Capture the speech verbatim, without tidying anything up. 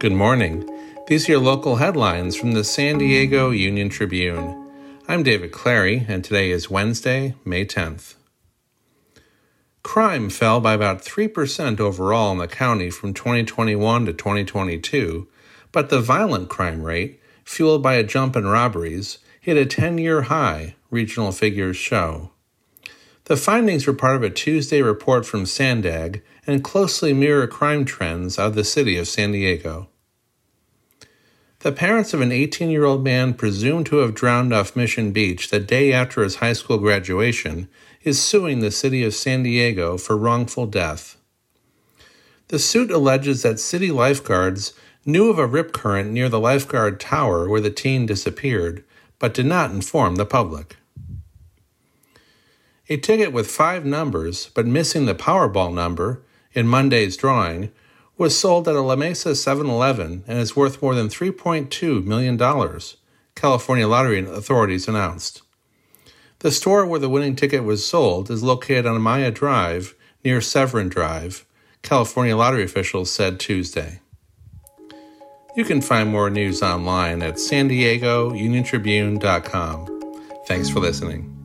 Good morning. These are your local headlines from the San Diego Union-Tribune. I'm David Clary, and today is Wednesday, May tenth. Crime fell by about three percent overall in the county from twenty twenty-one to twenty twenty-two, but the violent crime rate, fueled by a jump in robberies, hit a ten-year high, regional figures show. The findings were part of a Tuesday report from Sandag and closely mirror crime trends out of the city of San Diego. The parents of an eighteen-year-old man presumed to have drowned off Mission Beach the day after his high school graduation is suing the city of San Diego for wrongful death. The suit alleges that city lifeguards knew of a rip current near the lifeguard tower where the teen disappeared, but did not inform the public. A ticket with five numbers, but missing the Powerball number, in Monday's drawing, was sold at a La Mesa seven eleven and is worth more than three point two million dollars, California lottery authorities announced. The store where the winning ticket was sold is located on Maya Drive near Severin Drive, California lottery officials said Tuesday. You can find more news online at san diego union tribune dot com. Thanks for listening.